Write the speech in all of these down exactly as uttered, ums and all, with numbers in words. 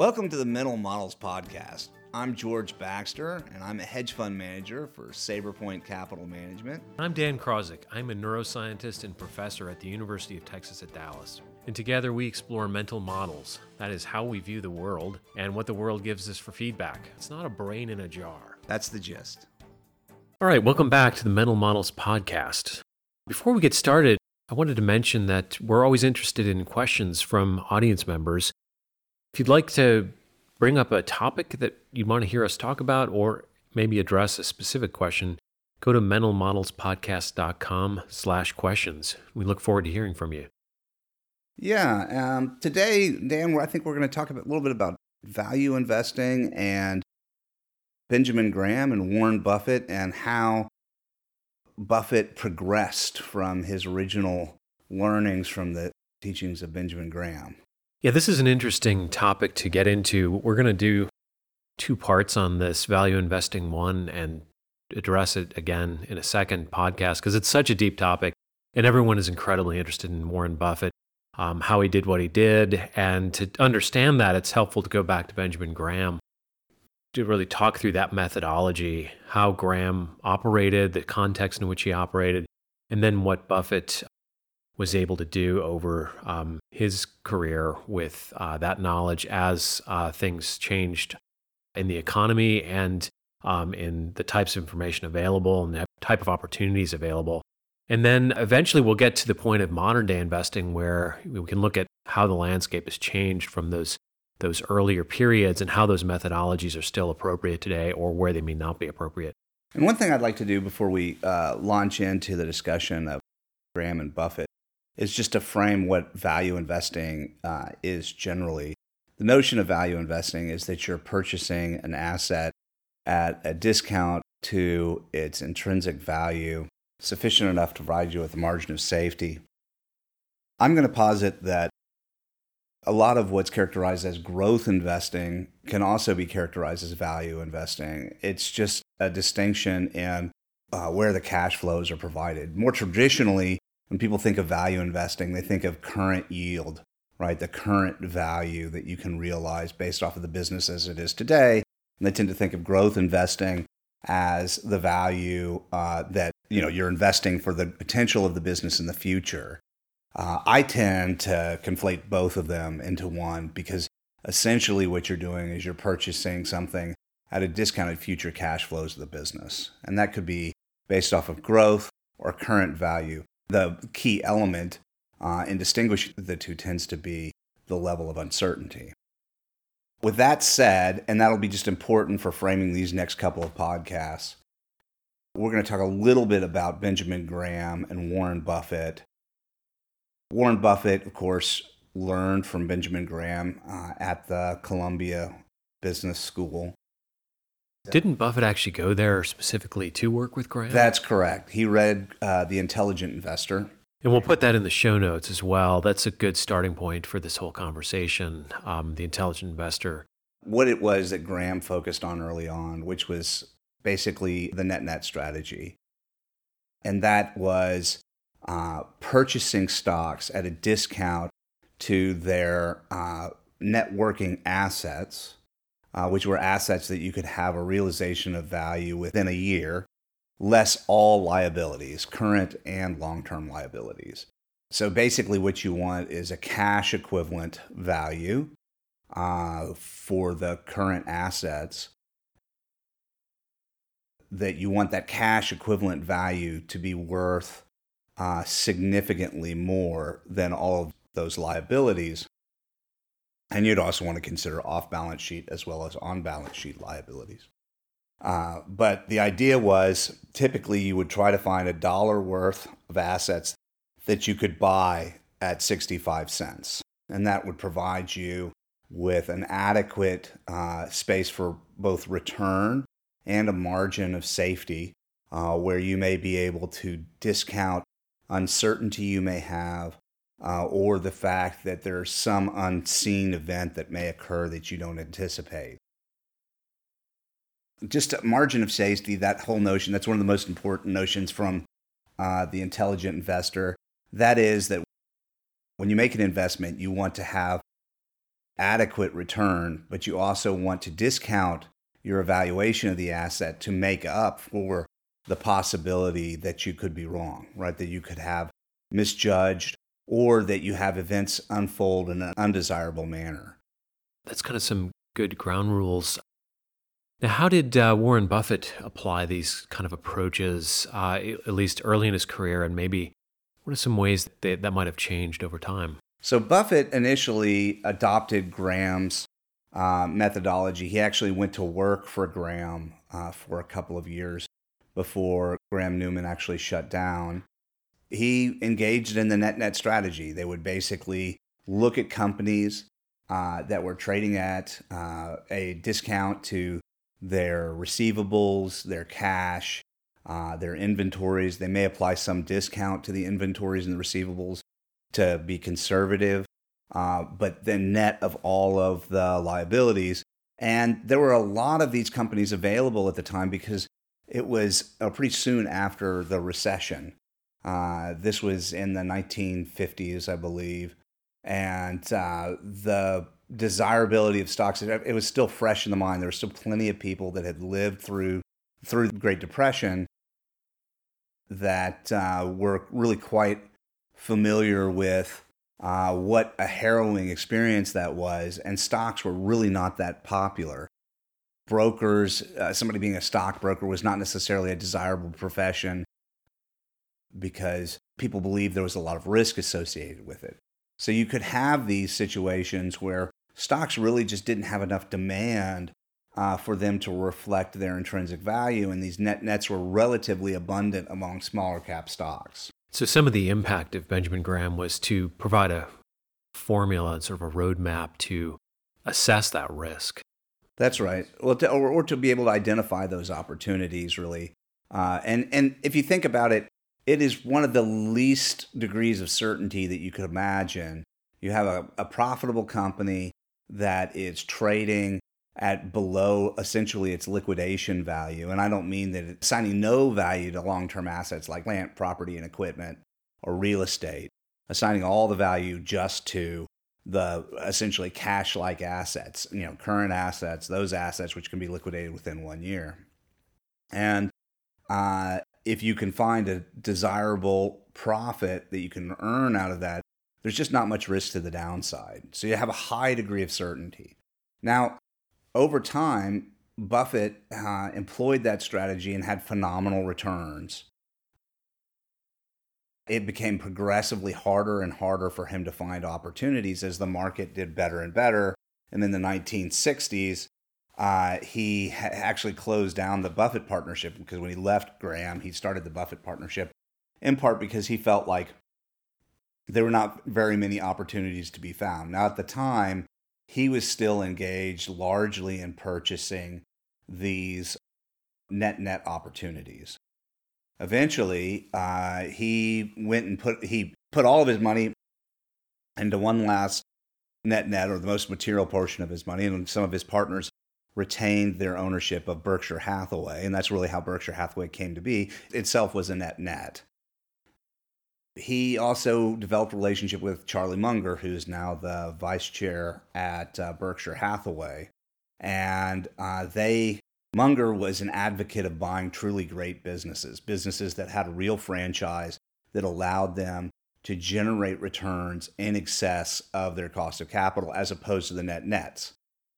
Welcome to the Mental Models Podcast. I'm George Baxter, and I'm a hedge fund manager for SaberPoint Capital Management. I'm Dan Krawczyk. I'm a neuroscientist and professor at the University of Texas at Dallas. And together we explore mental models. That is how we view the world and what the world gives us for feedback. It's not a brain in a jar. That's the gist. All right, welcome back to the Mental Models Podcast. Before we get started, I wanted to mention that we're always interested in questions from audience members. If you'd like to bring up a topic that you want to hear us talk about or maybe address a specific question, go to mentalmodelspodcast.com slash questions. We look forward to hearing from you. Yeah. Um, today, Dan, I think we're going to talk a little bit about value investing and Benjamin Graham and Warren Buffett and how Buffett progressed from his original learnings from the teachings of Benjamin Graham. Yeah, this is an interesting topic to get into. We're going to do two parts on this, value investing one, and address it again in a second podcast because it's such a deep topic and everyone is incredibly interested in Warren Buffett, um, how he did what he did. And to understand that, it's helpful to go back to Benjamin Graham to really talk through that methodology, how Graham operated, the context in which he operated, and then what Buffett was able to do over um, his career with uh, that knowledge as uh, things changed in the economy and um, in the types of information available and the type of opportunities available. And then eventually we'll get to the point of modern day investing where we can look at how the landscape has changed from those those earlier periods and how those methodologies are still appropriate today or where they may not be appropriate. And one thing I'd like to do before we uh, launch into the discussion of Graham and Buffett is just to frame what value investing uh, is generally. The notion of value investing is that you're purchasing an asset at a discount to its intrinsic value, sufficient enough to provide you with a margin of safety. I'm going to posit that a lot of what's characterized as growth investing can also be characterized as value investing. It's just a distinction in uh, where the cash flows are provided. More traditionally, when people think of value investing, they think of current yield, right? The current value that you can realize based off of the business as it is today. And they tend to think of growth investing as the value uh, that you know you're investing for the potential of the business in the future. Uh, I tend to conflate both of them into one because essentially what you're doing is you're purchasing something at a discounted future cash flows of the business. And that could be based off of growth or current value. The key element uh, in distinguishing the two tends to be the level of uncertainty. With that said, and that'll be just important for framing these next couple of podcasts, we're going to talk a little bit about Benjamin Graham and Warren Buffett. Warren Buffett, of course, learned from Benjamin Graham uh, at the Columbia Business School. Didn't Buffett actually go there specifically to work with Graham? That's correct. He read uh, The Intelligent Investor. And we'll put that in the show notes as well. That's a good starting point for this whole conversation, um, The Intelligent Investor. What it was that Graham focused on early on, which was basically the net-net strategy. And that was Uh, purchasing stocks at a discount to their uh, networking assets, uh, which were assets that you could have a realization of value within a year, less all liabilities, current and long-term liabilities. So basically what you want is a cash equivalent value uh, for the current assets, that you want that cash equivalent value to be worth Uh, significantly more than all of those liabilities. And you'd also want to consider off-balance sheet as well as on-balance sheet liabilities. Uh, but the idea was typically you would try to find a dollar worth of assets that you could buy at sixty-five cents. And that would provide you with an adequate uh, space for both return and a margin of safety uh, where you may be able to discount uncertainty you may have, uh, or the fact that there's some unseen event that may occur that you don't anticipate. Just a margin of safety, that whole notion, that's one of the most important notions from uh, The Intelligent Investor. That is that when you make an investment, you want to have adequate return, but you also want to discount your evaluation of the asset to make up for the possibility that you could be wrong, right? That you could have misjudged or that you have events unfold in an undesirable manner. That's kind of some good ground rules. Now, how did uh, Warren Buffett apply these kind of approaches, uh, at least early in his career, and maybe what are some ways that they, that might have changed over time? So Buffett initially adopted Graham's uh, methodology. He actually went to work for Graham uh, for a couple of years before Graham Newman actually shut down. He engaged in the net-net strategy. They would basically look at companies uh, that were trading at uh, a discount to their receivables, their cash, uh, their inventories. They may apply some discount to the inventories and the receivables to be conservative, uh, but the net of all of the liabilities. And there were a lot of these companies available at the time because it was uh, pretty soon after the recession. Uh, this was in the nineteen fifties, I believe. And uh, the desirability of stocks, it was still fresh in the mind. There were still plenty of people that had lived through, through the Great Depression that uh, were really quite familiar with uh, what a harrowing experience that was. And stocks were really not that popular. Brokers, uh, somebody being a stockbroker was not necessarily a desirable profession, because people believed there was a lot of risk associated with it. So you could have these situations where stocks really just didn't have enough demand uh, for them to reflect their intrinsic value, and these net nets were relatively abundant among smaller cap stocks. So some of the impact of Benjamin Graham was to provide a formula and sort of a roadmap to assess that risk. That's right. Well, to, or, or to be able to identify those opportunities, really. Uh, and, and if you think about it, it is one of the least degrees of certainty that you could imagine. You have a, a profitable company that is trading at below essentially its liquidation value. And I don't mean that it's assigning no value to long-term assets like land, property, and equipment or real estate, assigning all the value just to the essentially cash-like assets, you know, current assets, those assets which can be liquidated within one year. And uh, if you can find a desirable profit that you can earn out of that, there's just not much risk to the downside. So you have a high degree of certainty. Now, over time, Buffett uh, employed that strategy and had phenomenal returns. It became progressively harder and harder for him to find opportunities as the market did better and better. And in the nineteen sixties, Uh, he ha- actually closed down the Buffett Partnership, because when he left Graham, he started the Buffett Partnership, in part because he felt like there were not very many opportunities to be found. Now, at the time, he was still engaged largely in purchasing these net-net opportunities. Eventually, uh, he went and put he put all of his money into one last net-net, or the most material portion of his money, and some of his partners retained their ownership of Berkshire Hathaway, and that's really how Berkshire Hathaway came to be. Itself was a net-net. He also developed a relationship with Charlie Munger, who's now the vice chair at uh, Berkshire Hathaway, and uh, they Munger was an advocate of buying truly great businesses, businesses that had a real franchise that allowed them to generate returns in excess of their cost of capital, as opposed to the net-nets.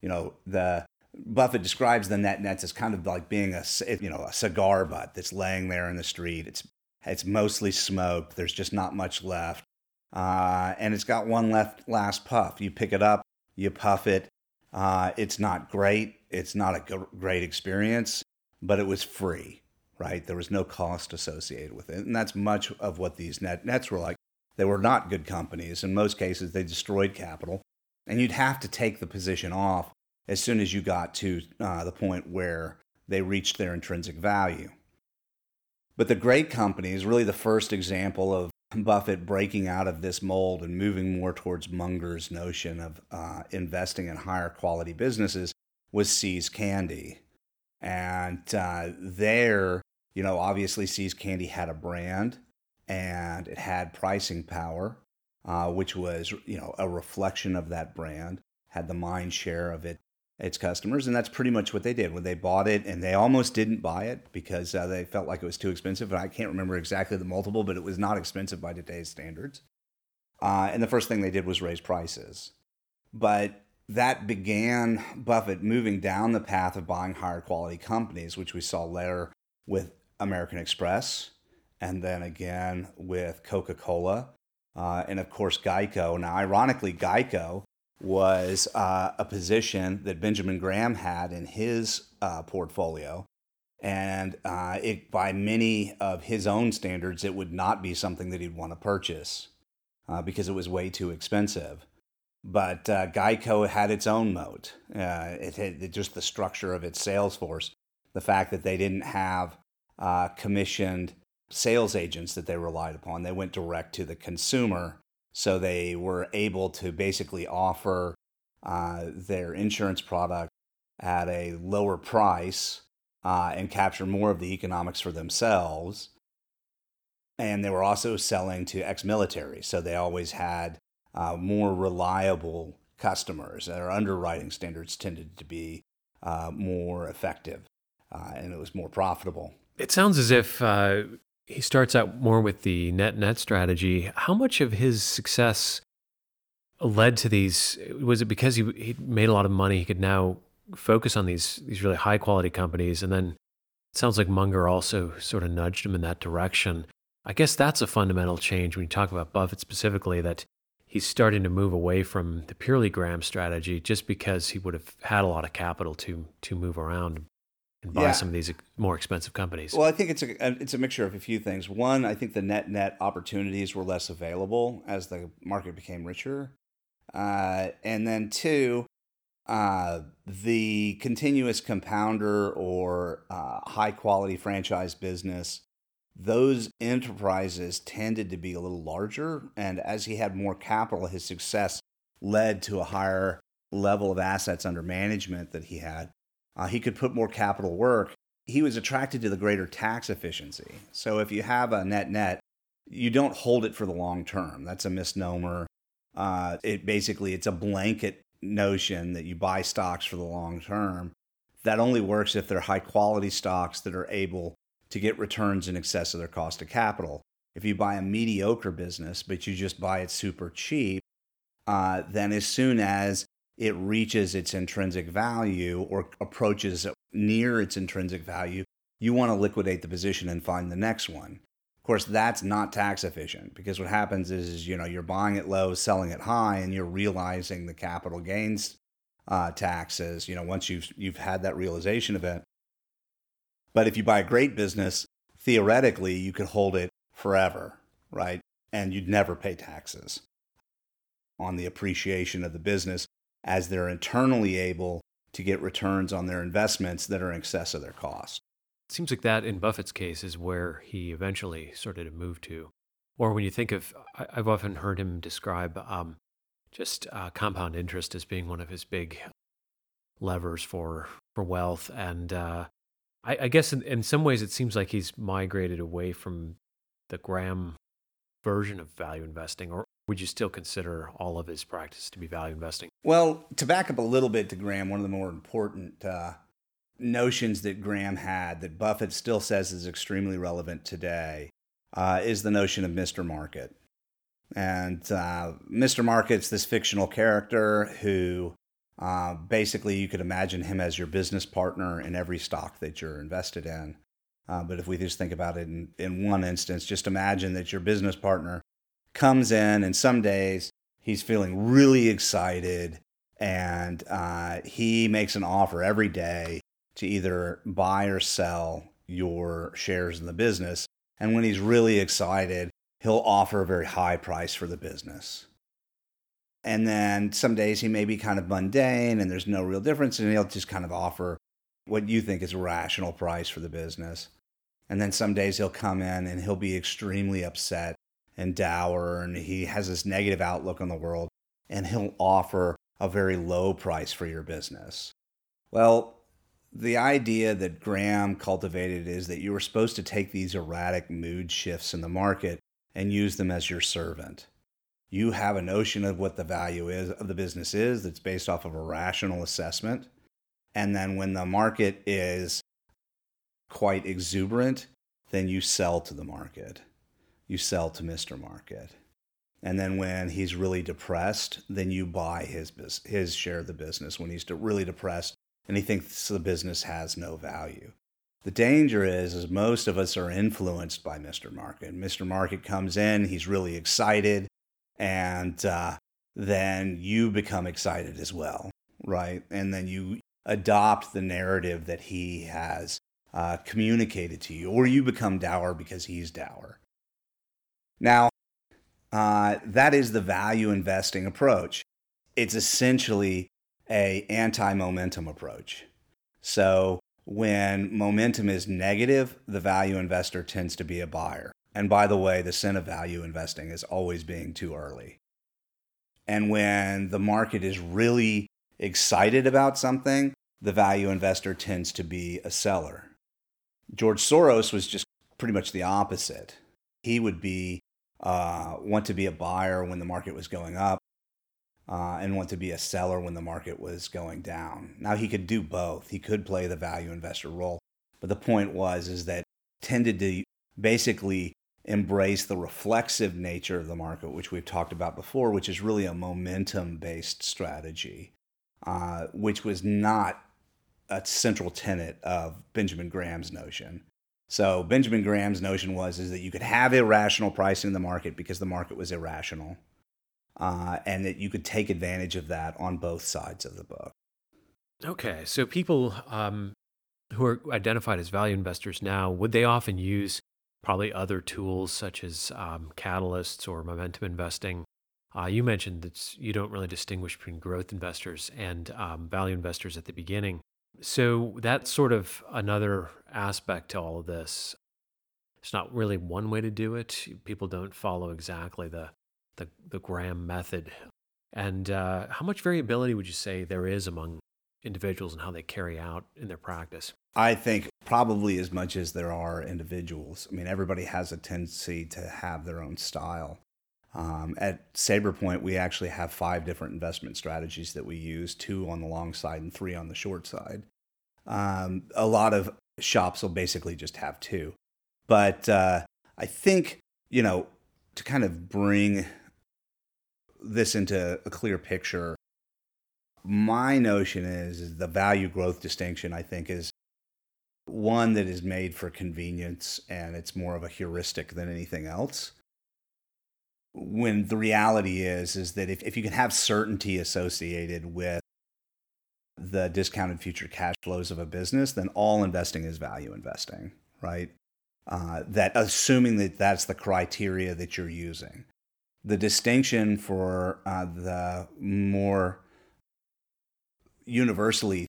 You know, the Buffett describes the net nets as kind of like being a, you know, a cigar butt that's laying there in the street. It's it's mostly smoke. There's just not much left, uh, and it's got one left last puff. You pick it up, you puff it. Uh, it's not great. It's not a g- great experience, but it was free, right? There was no cost associated with it, and that's much of what these net nets were like. They were not good companies in most cases. They destroyed capital, and you'd have to take the position off as soon as you got to uh, the point where they reached their intrinsic value. But the great company is really the first example of Buffett breaking out of this mold and moving more towards Munger's notion of uh, investing in higher quality businesses, was See's Candy. And uh, there, you know, obviously See's Candy had a brand and it had pricing power, uh, which was, you know, a reflection of that brand. had the mind share of it, its customers. And that's pretty much what they did when they bought it. And they almost didn't buy it because uh, they felt like it was too expensive. And I can't remember exactly the multiple, but it was not expensive by today's standards. Uh, and the first thing they did was raise prices. But that began Buffett moving down the path of buying higher quality companies, which we saw later with American Express, and then again with Coca-Cola, uh, and of course GEICO. Now, ironically, GEICO was uh, a position that Benjamin Graham had in his uh, portfolio, and uh, it, by many of his own standards, it would not be something that he'd want to purchase uh, because it was way too expensive. But uh, GEICO had its own moat. Uh, it had it, just the structure of its sales force, the fact that they didn't have uh, commissioned sales agents that they relied upon. They went direct to the consumer. So they were able to basically offer uh, their insurance product at a lower price uh, and capture more of the economics for themselves. And they were also selling to ex-military. So they always had Uh, more reliable customers. Their underwriting standards tended to be uh, more effective, uh, and it was more profitable. It sounds as if uh, he starts out more with the net-net strategy. How much of his success led to these? Was it because he, he made a lot of money, he could now focus on these, these really high-quality companies? And then it sounds like Munger also sort of nudged him in that direction. I guess that's a fundamental change when you talk about Buffett specifically, that he's starting to move away from the purely Graham strategy just because he would have had a lot of capital to to move around and buy yeah. some of these more expensive companies. Well, I think it's a it's a mixture of a few things. One, I think the net-net opportunities were less available as the market became richer. Uh, and then two, uh, the continuous compounder or uh, high-quality franchise business, those enterprises tended to be a little larger, and as he had more capital, his success led to a higher level of assets under management that he had. Uh, he could put more capital work. He was attracted to the greater tax efficiency. So if you have a net-net, you don't hold it for the long term. That's a misnomer. Uh, it basically, it's a blanket notion that you buy stocks for the long term. That only works if they're high-quality stocks that are able to get returns in excess of their cost of capital. If you buy a mediocre business, but you just buy it super cheap, uh, then as soon as it reaches its intrinsic value or approaches near its intrinsic value, you want to liquidate the position and find the next one. Of course, that's not tax efficient, because what happens is, is you know, you're buying it low, selling it high, and you're realizing the capital gains uh, taxes. You know, once you've you've had that realization event. But if you buy a great business, theoretically, you could hold it forever, right? And you'd never pay taxes on the appreciation of the business as they're internally able to get returns on their investments that are in excess of their cost. It seems like that, in Buffett's case, is where he eventually started to move to. Or when you think of, I've often heard him describe um, just uh, compound interest as being one of his big levers for, for wealth. And uh, I, I guess in, in some ways it seems like he's migrated away from the Graham version of value investing, or would you still consider all of his practice to be value investing? Well, to back up a little bit to Graham, one of the more important uh, notions that Graham had that Buffett still says is extremely relevant today uh, is the notion of Mister Market. And uh, Mister Market's this fictional character who Uh, basically, you could imagine him as your business partner in every stock that you're invested in. Uh, but if we just think about it in, in one instance, just imagine that your business partner comes in, and some days he's feeling really excited, and uh, he makes an offer every day to either buy or sell your shares in the business. And when he's really excited, he'll offer a very high price for the business. And then some days he may be kind of mundane and there's no real difference, and he'll just kind of offer what you think is a rational price for the business. And then some days he'll come in and he'll be extremely upset and dour, and he has this negative outlook on the world, and he'll offer a very low price for your business. Well, the idea that Graham cultivated is that you were supposed to take these erratic mood shifts in the market and use them as your servant. You have a notion of what the value is of the business is that's based off of a rational assessment. And then when the market is quite exuberant, then you sell to the market. You sell to Mister Market. And then when he's really depressed, then you buy his his share of the business when he's really depressed and he thinks the business has no value. The danger is, is most of us are influenced by Mister Market. Mister Market comes in, he's really excited, and uh, then you become excited as well, right? And then you adopt the narrative that he has uh, communicated to you, or you become dour because he's dour. Now, Uh, that is the value investing approach. It's essentially a anti-momentum approach. So when momentum is negative, the value investor tends to be a buyer. And by the way, the sin of value investing is always being too early. And when the market is really excited about something, the value investor tends to be a seller. George Soros was just pretty much the opposite. He would be Uh, want to be a buyer when the market was going up, uh, and want to be a seller when the market was going down. Now, he could do both. He could play the value investor role. But the point was is that tended to basically embrace the reflexive nature of the market, which we've talked about before, which is really a momentum-based strategy, uh, which was not a central tenet of Benjamin Graham's notion. So Benjamin Graham's notion was is that you could have irrational pricing in the market because the market was irrational, uh, and that you could take advantage of that on both sides of the book. Okay, so people um, who are identified as value investors now, would they often use probably other tools such as um, catalysts or momentum investing? Uh, you mentioned that you don't really distinguish between growth investors and um, value investors at the beginning. So that's sort of another aspect to all of this. It's not really one way to do it. People don't follow exactly the the, the Graham method. And uh, how much variability would you say there is among individuals and in how they carry out in their practice? I think probably as much as there are individuals. I mean, everybody has a tendency to have their own style. Um, at SaberPoint, we actually have five different investment strategies that we use, two on the long side and three on the short side. Um, a lot of shops will basically just have two. But uh, I think, you know, to kind of bring this into a clear picture, my notion is, is the value growth distinction, I think, is one that is made for convenience, and it's more of a heuristic than anything else. When the reality is, is that if, if you can have certainty associated with the discounted future cash flows of a business, then all investing is value investing, right? Uh, that assuming that that's the criteria that you're using. The distinction for uh, the more universally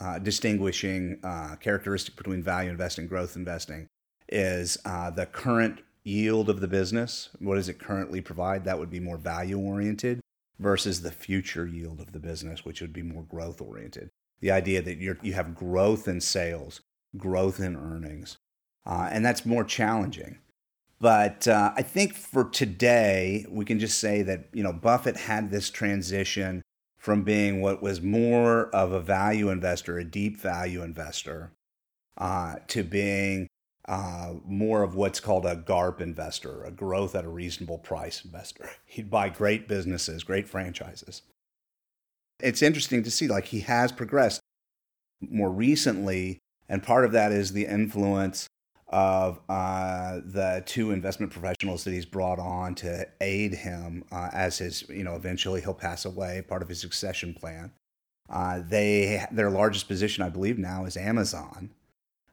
uh, distinguishing uh, characteristic between value investing and growth investing is uh, the current yield of the business. What does it currently provide? That would be more value-oriented versus the future yield of the business, which would be more growth-oriented. The idea that you're, you have growth in sales, growth in earnings, uh, and that's more challenging. But uh, I think for today, we can just say that, you know, Buffett had this transition from being what was more of a value investor, a deep value investor, uh, to being Uh, more of what's called a GARP investor, a growth at a reasonable price investor. He'd buy great businesses, great franchises. It's interesting to see, like, he has progressed more recently, and part of that is the influence of uh, the two investment professionals that he's brought on to aid him uh, as his, you know, eventually he'll pass away, part of his succession plan. Uh, they, their largest position, I believe now, is Amazon.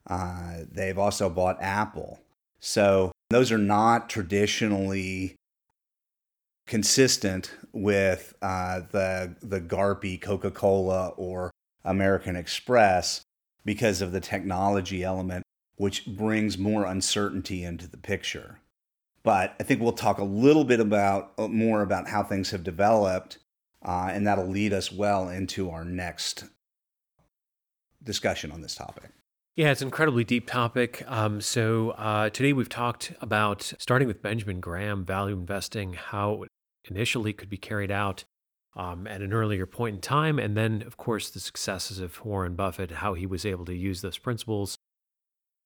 Uh, they've also bought Apple. So those are not traditionally consistent with uh, the the GARPy Coca-Cola or American Express because of the technology element, which brings more uncertainty into the picture. But I think we'll talk a little bit about more about how things have developed, uh, and that'll lead us well into our next discussion on this topic. Yeah, it's an incredibly deep topic. Um, so uh, today we've talked about, starting with Benjamin Graham, value investing, how initially could be carried out um, at an earlier point in time. And then, of course, the successes of Warren Buffett, how he was able to use those principles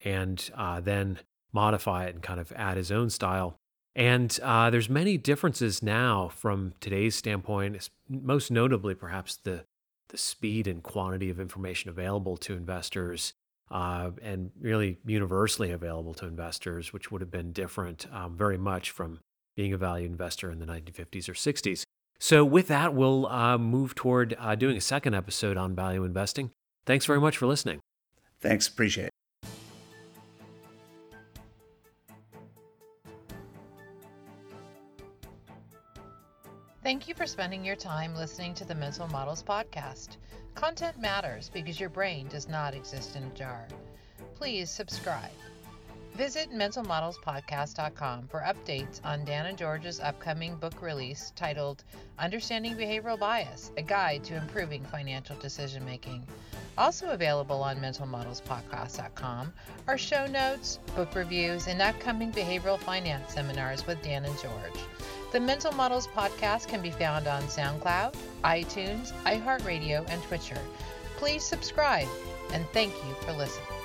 and uh, then modify it and kind of add his own style. And uh, there's many differences now from today's standpoint, most notably perhaps the, the speed and quantity of information available to investors uh, and really universally available to investors, which would have been different um, very much from being a value investor in the nineteen fifties or sixties. So with that, we'll uh, move toward uh, doing a second episode on value investing. Thanks very much for listening. Thanks. Appreciate it. Thank you for spending your time listening to the Mental Models Podcast. Content matters because your brain does not exist in a jar. Please subscribe. Visit mental models podcast dot com for updates on Dan and George's upcoming book release titled Understanding Behavioral Bias, A Guide to Improving Financial Decision Making. Also available on mental models podcast dot com are show notes, book reviews, and upcoming behavioral finance seminars with Dan and George. The Mental Models Podcast can be found on SoundCloud, iTunes, iHeartRadio, and Twitter. Please subscribe, and thank you for listening.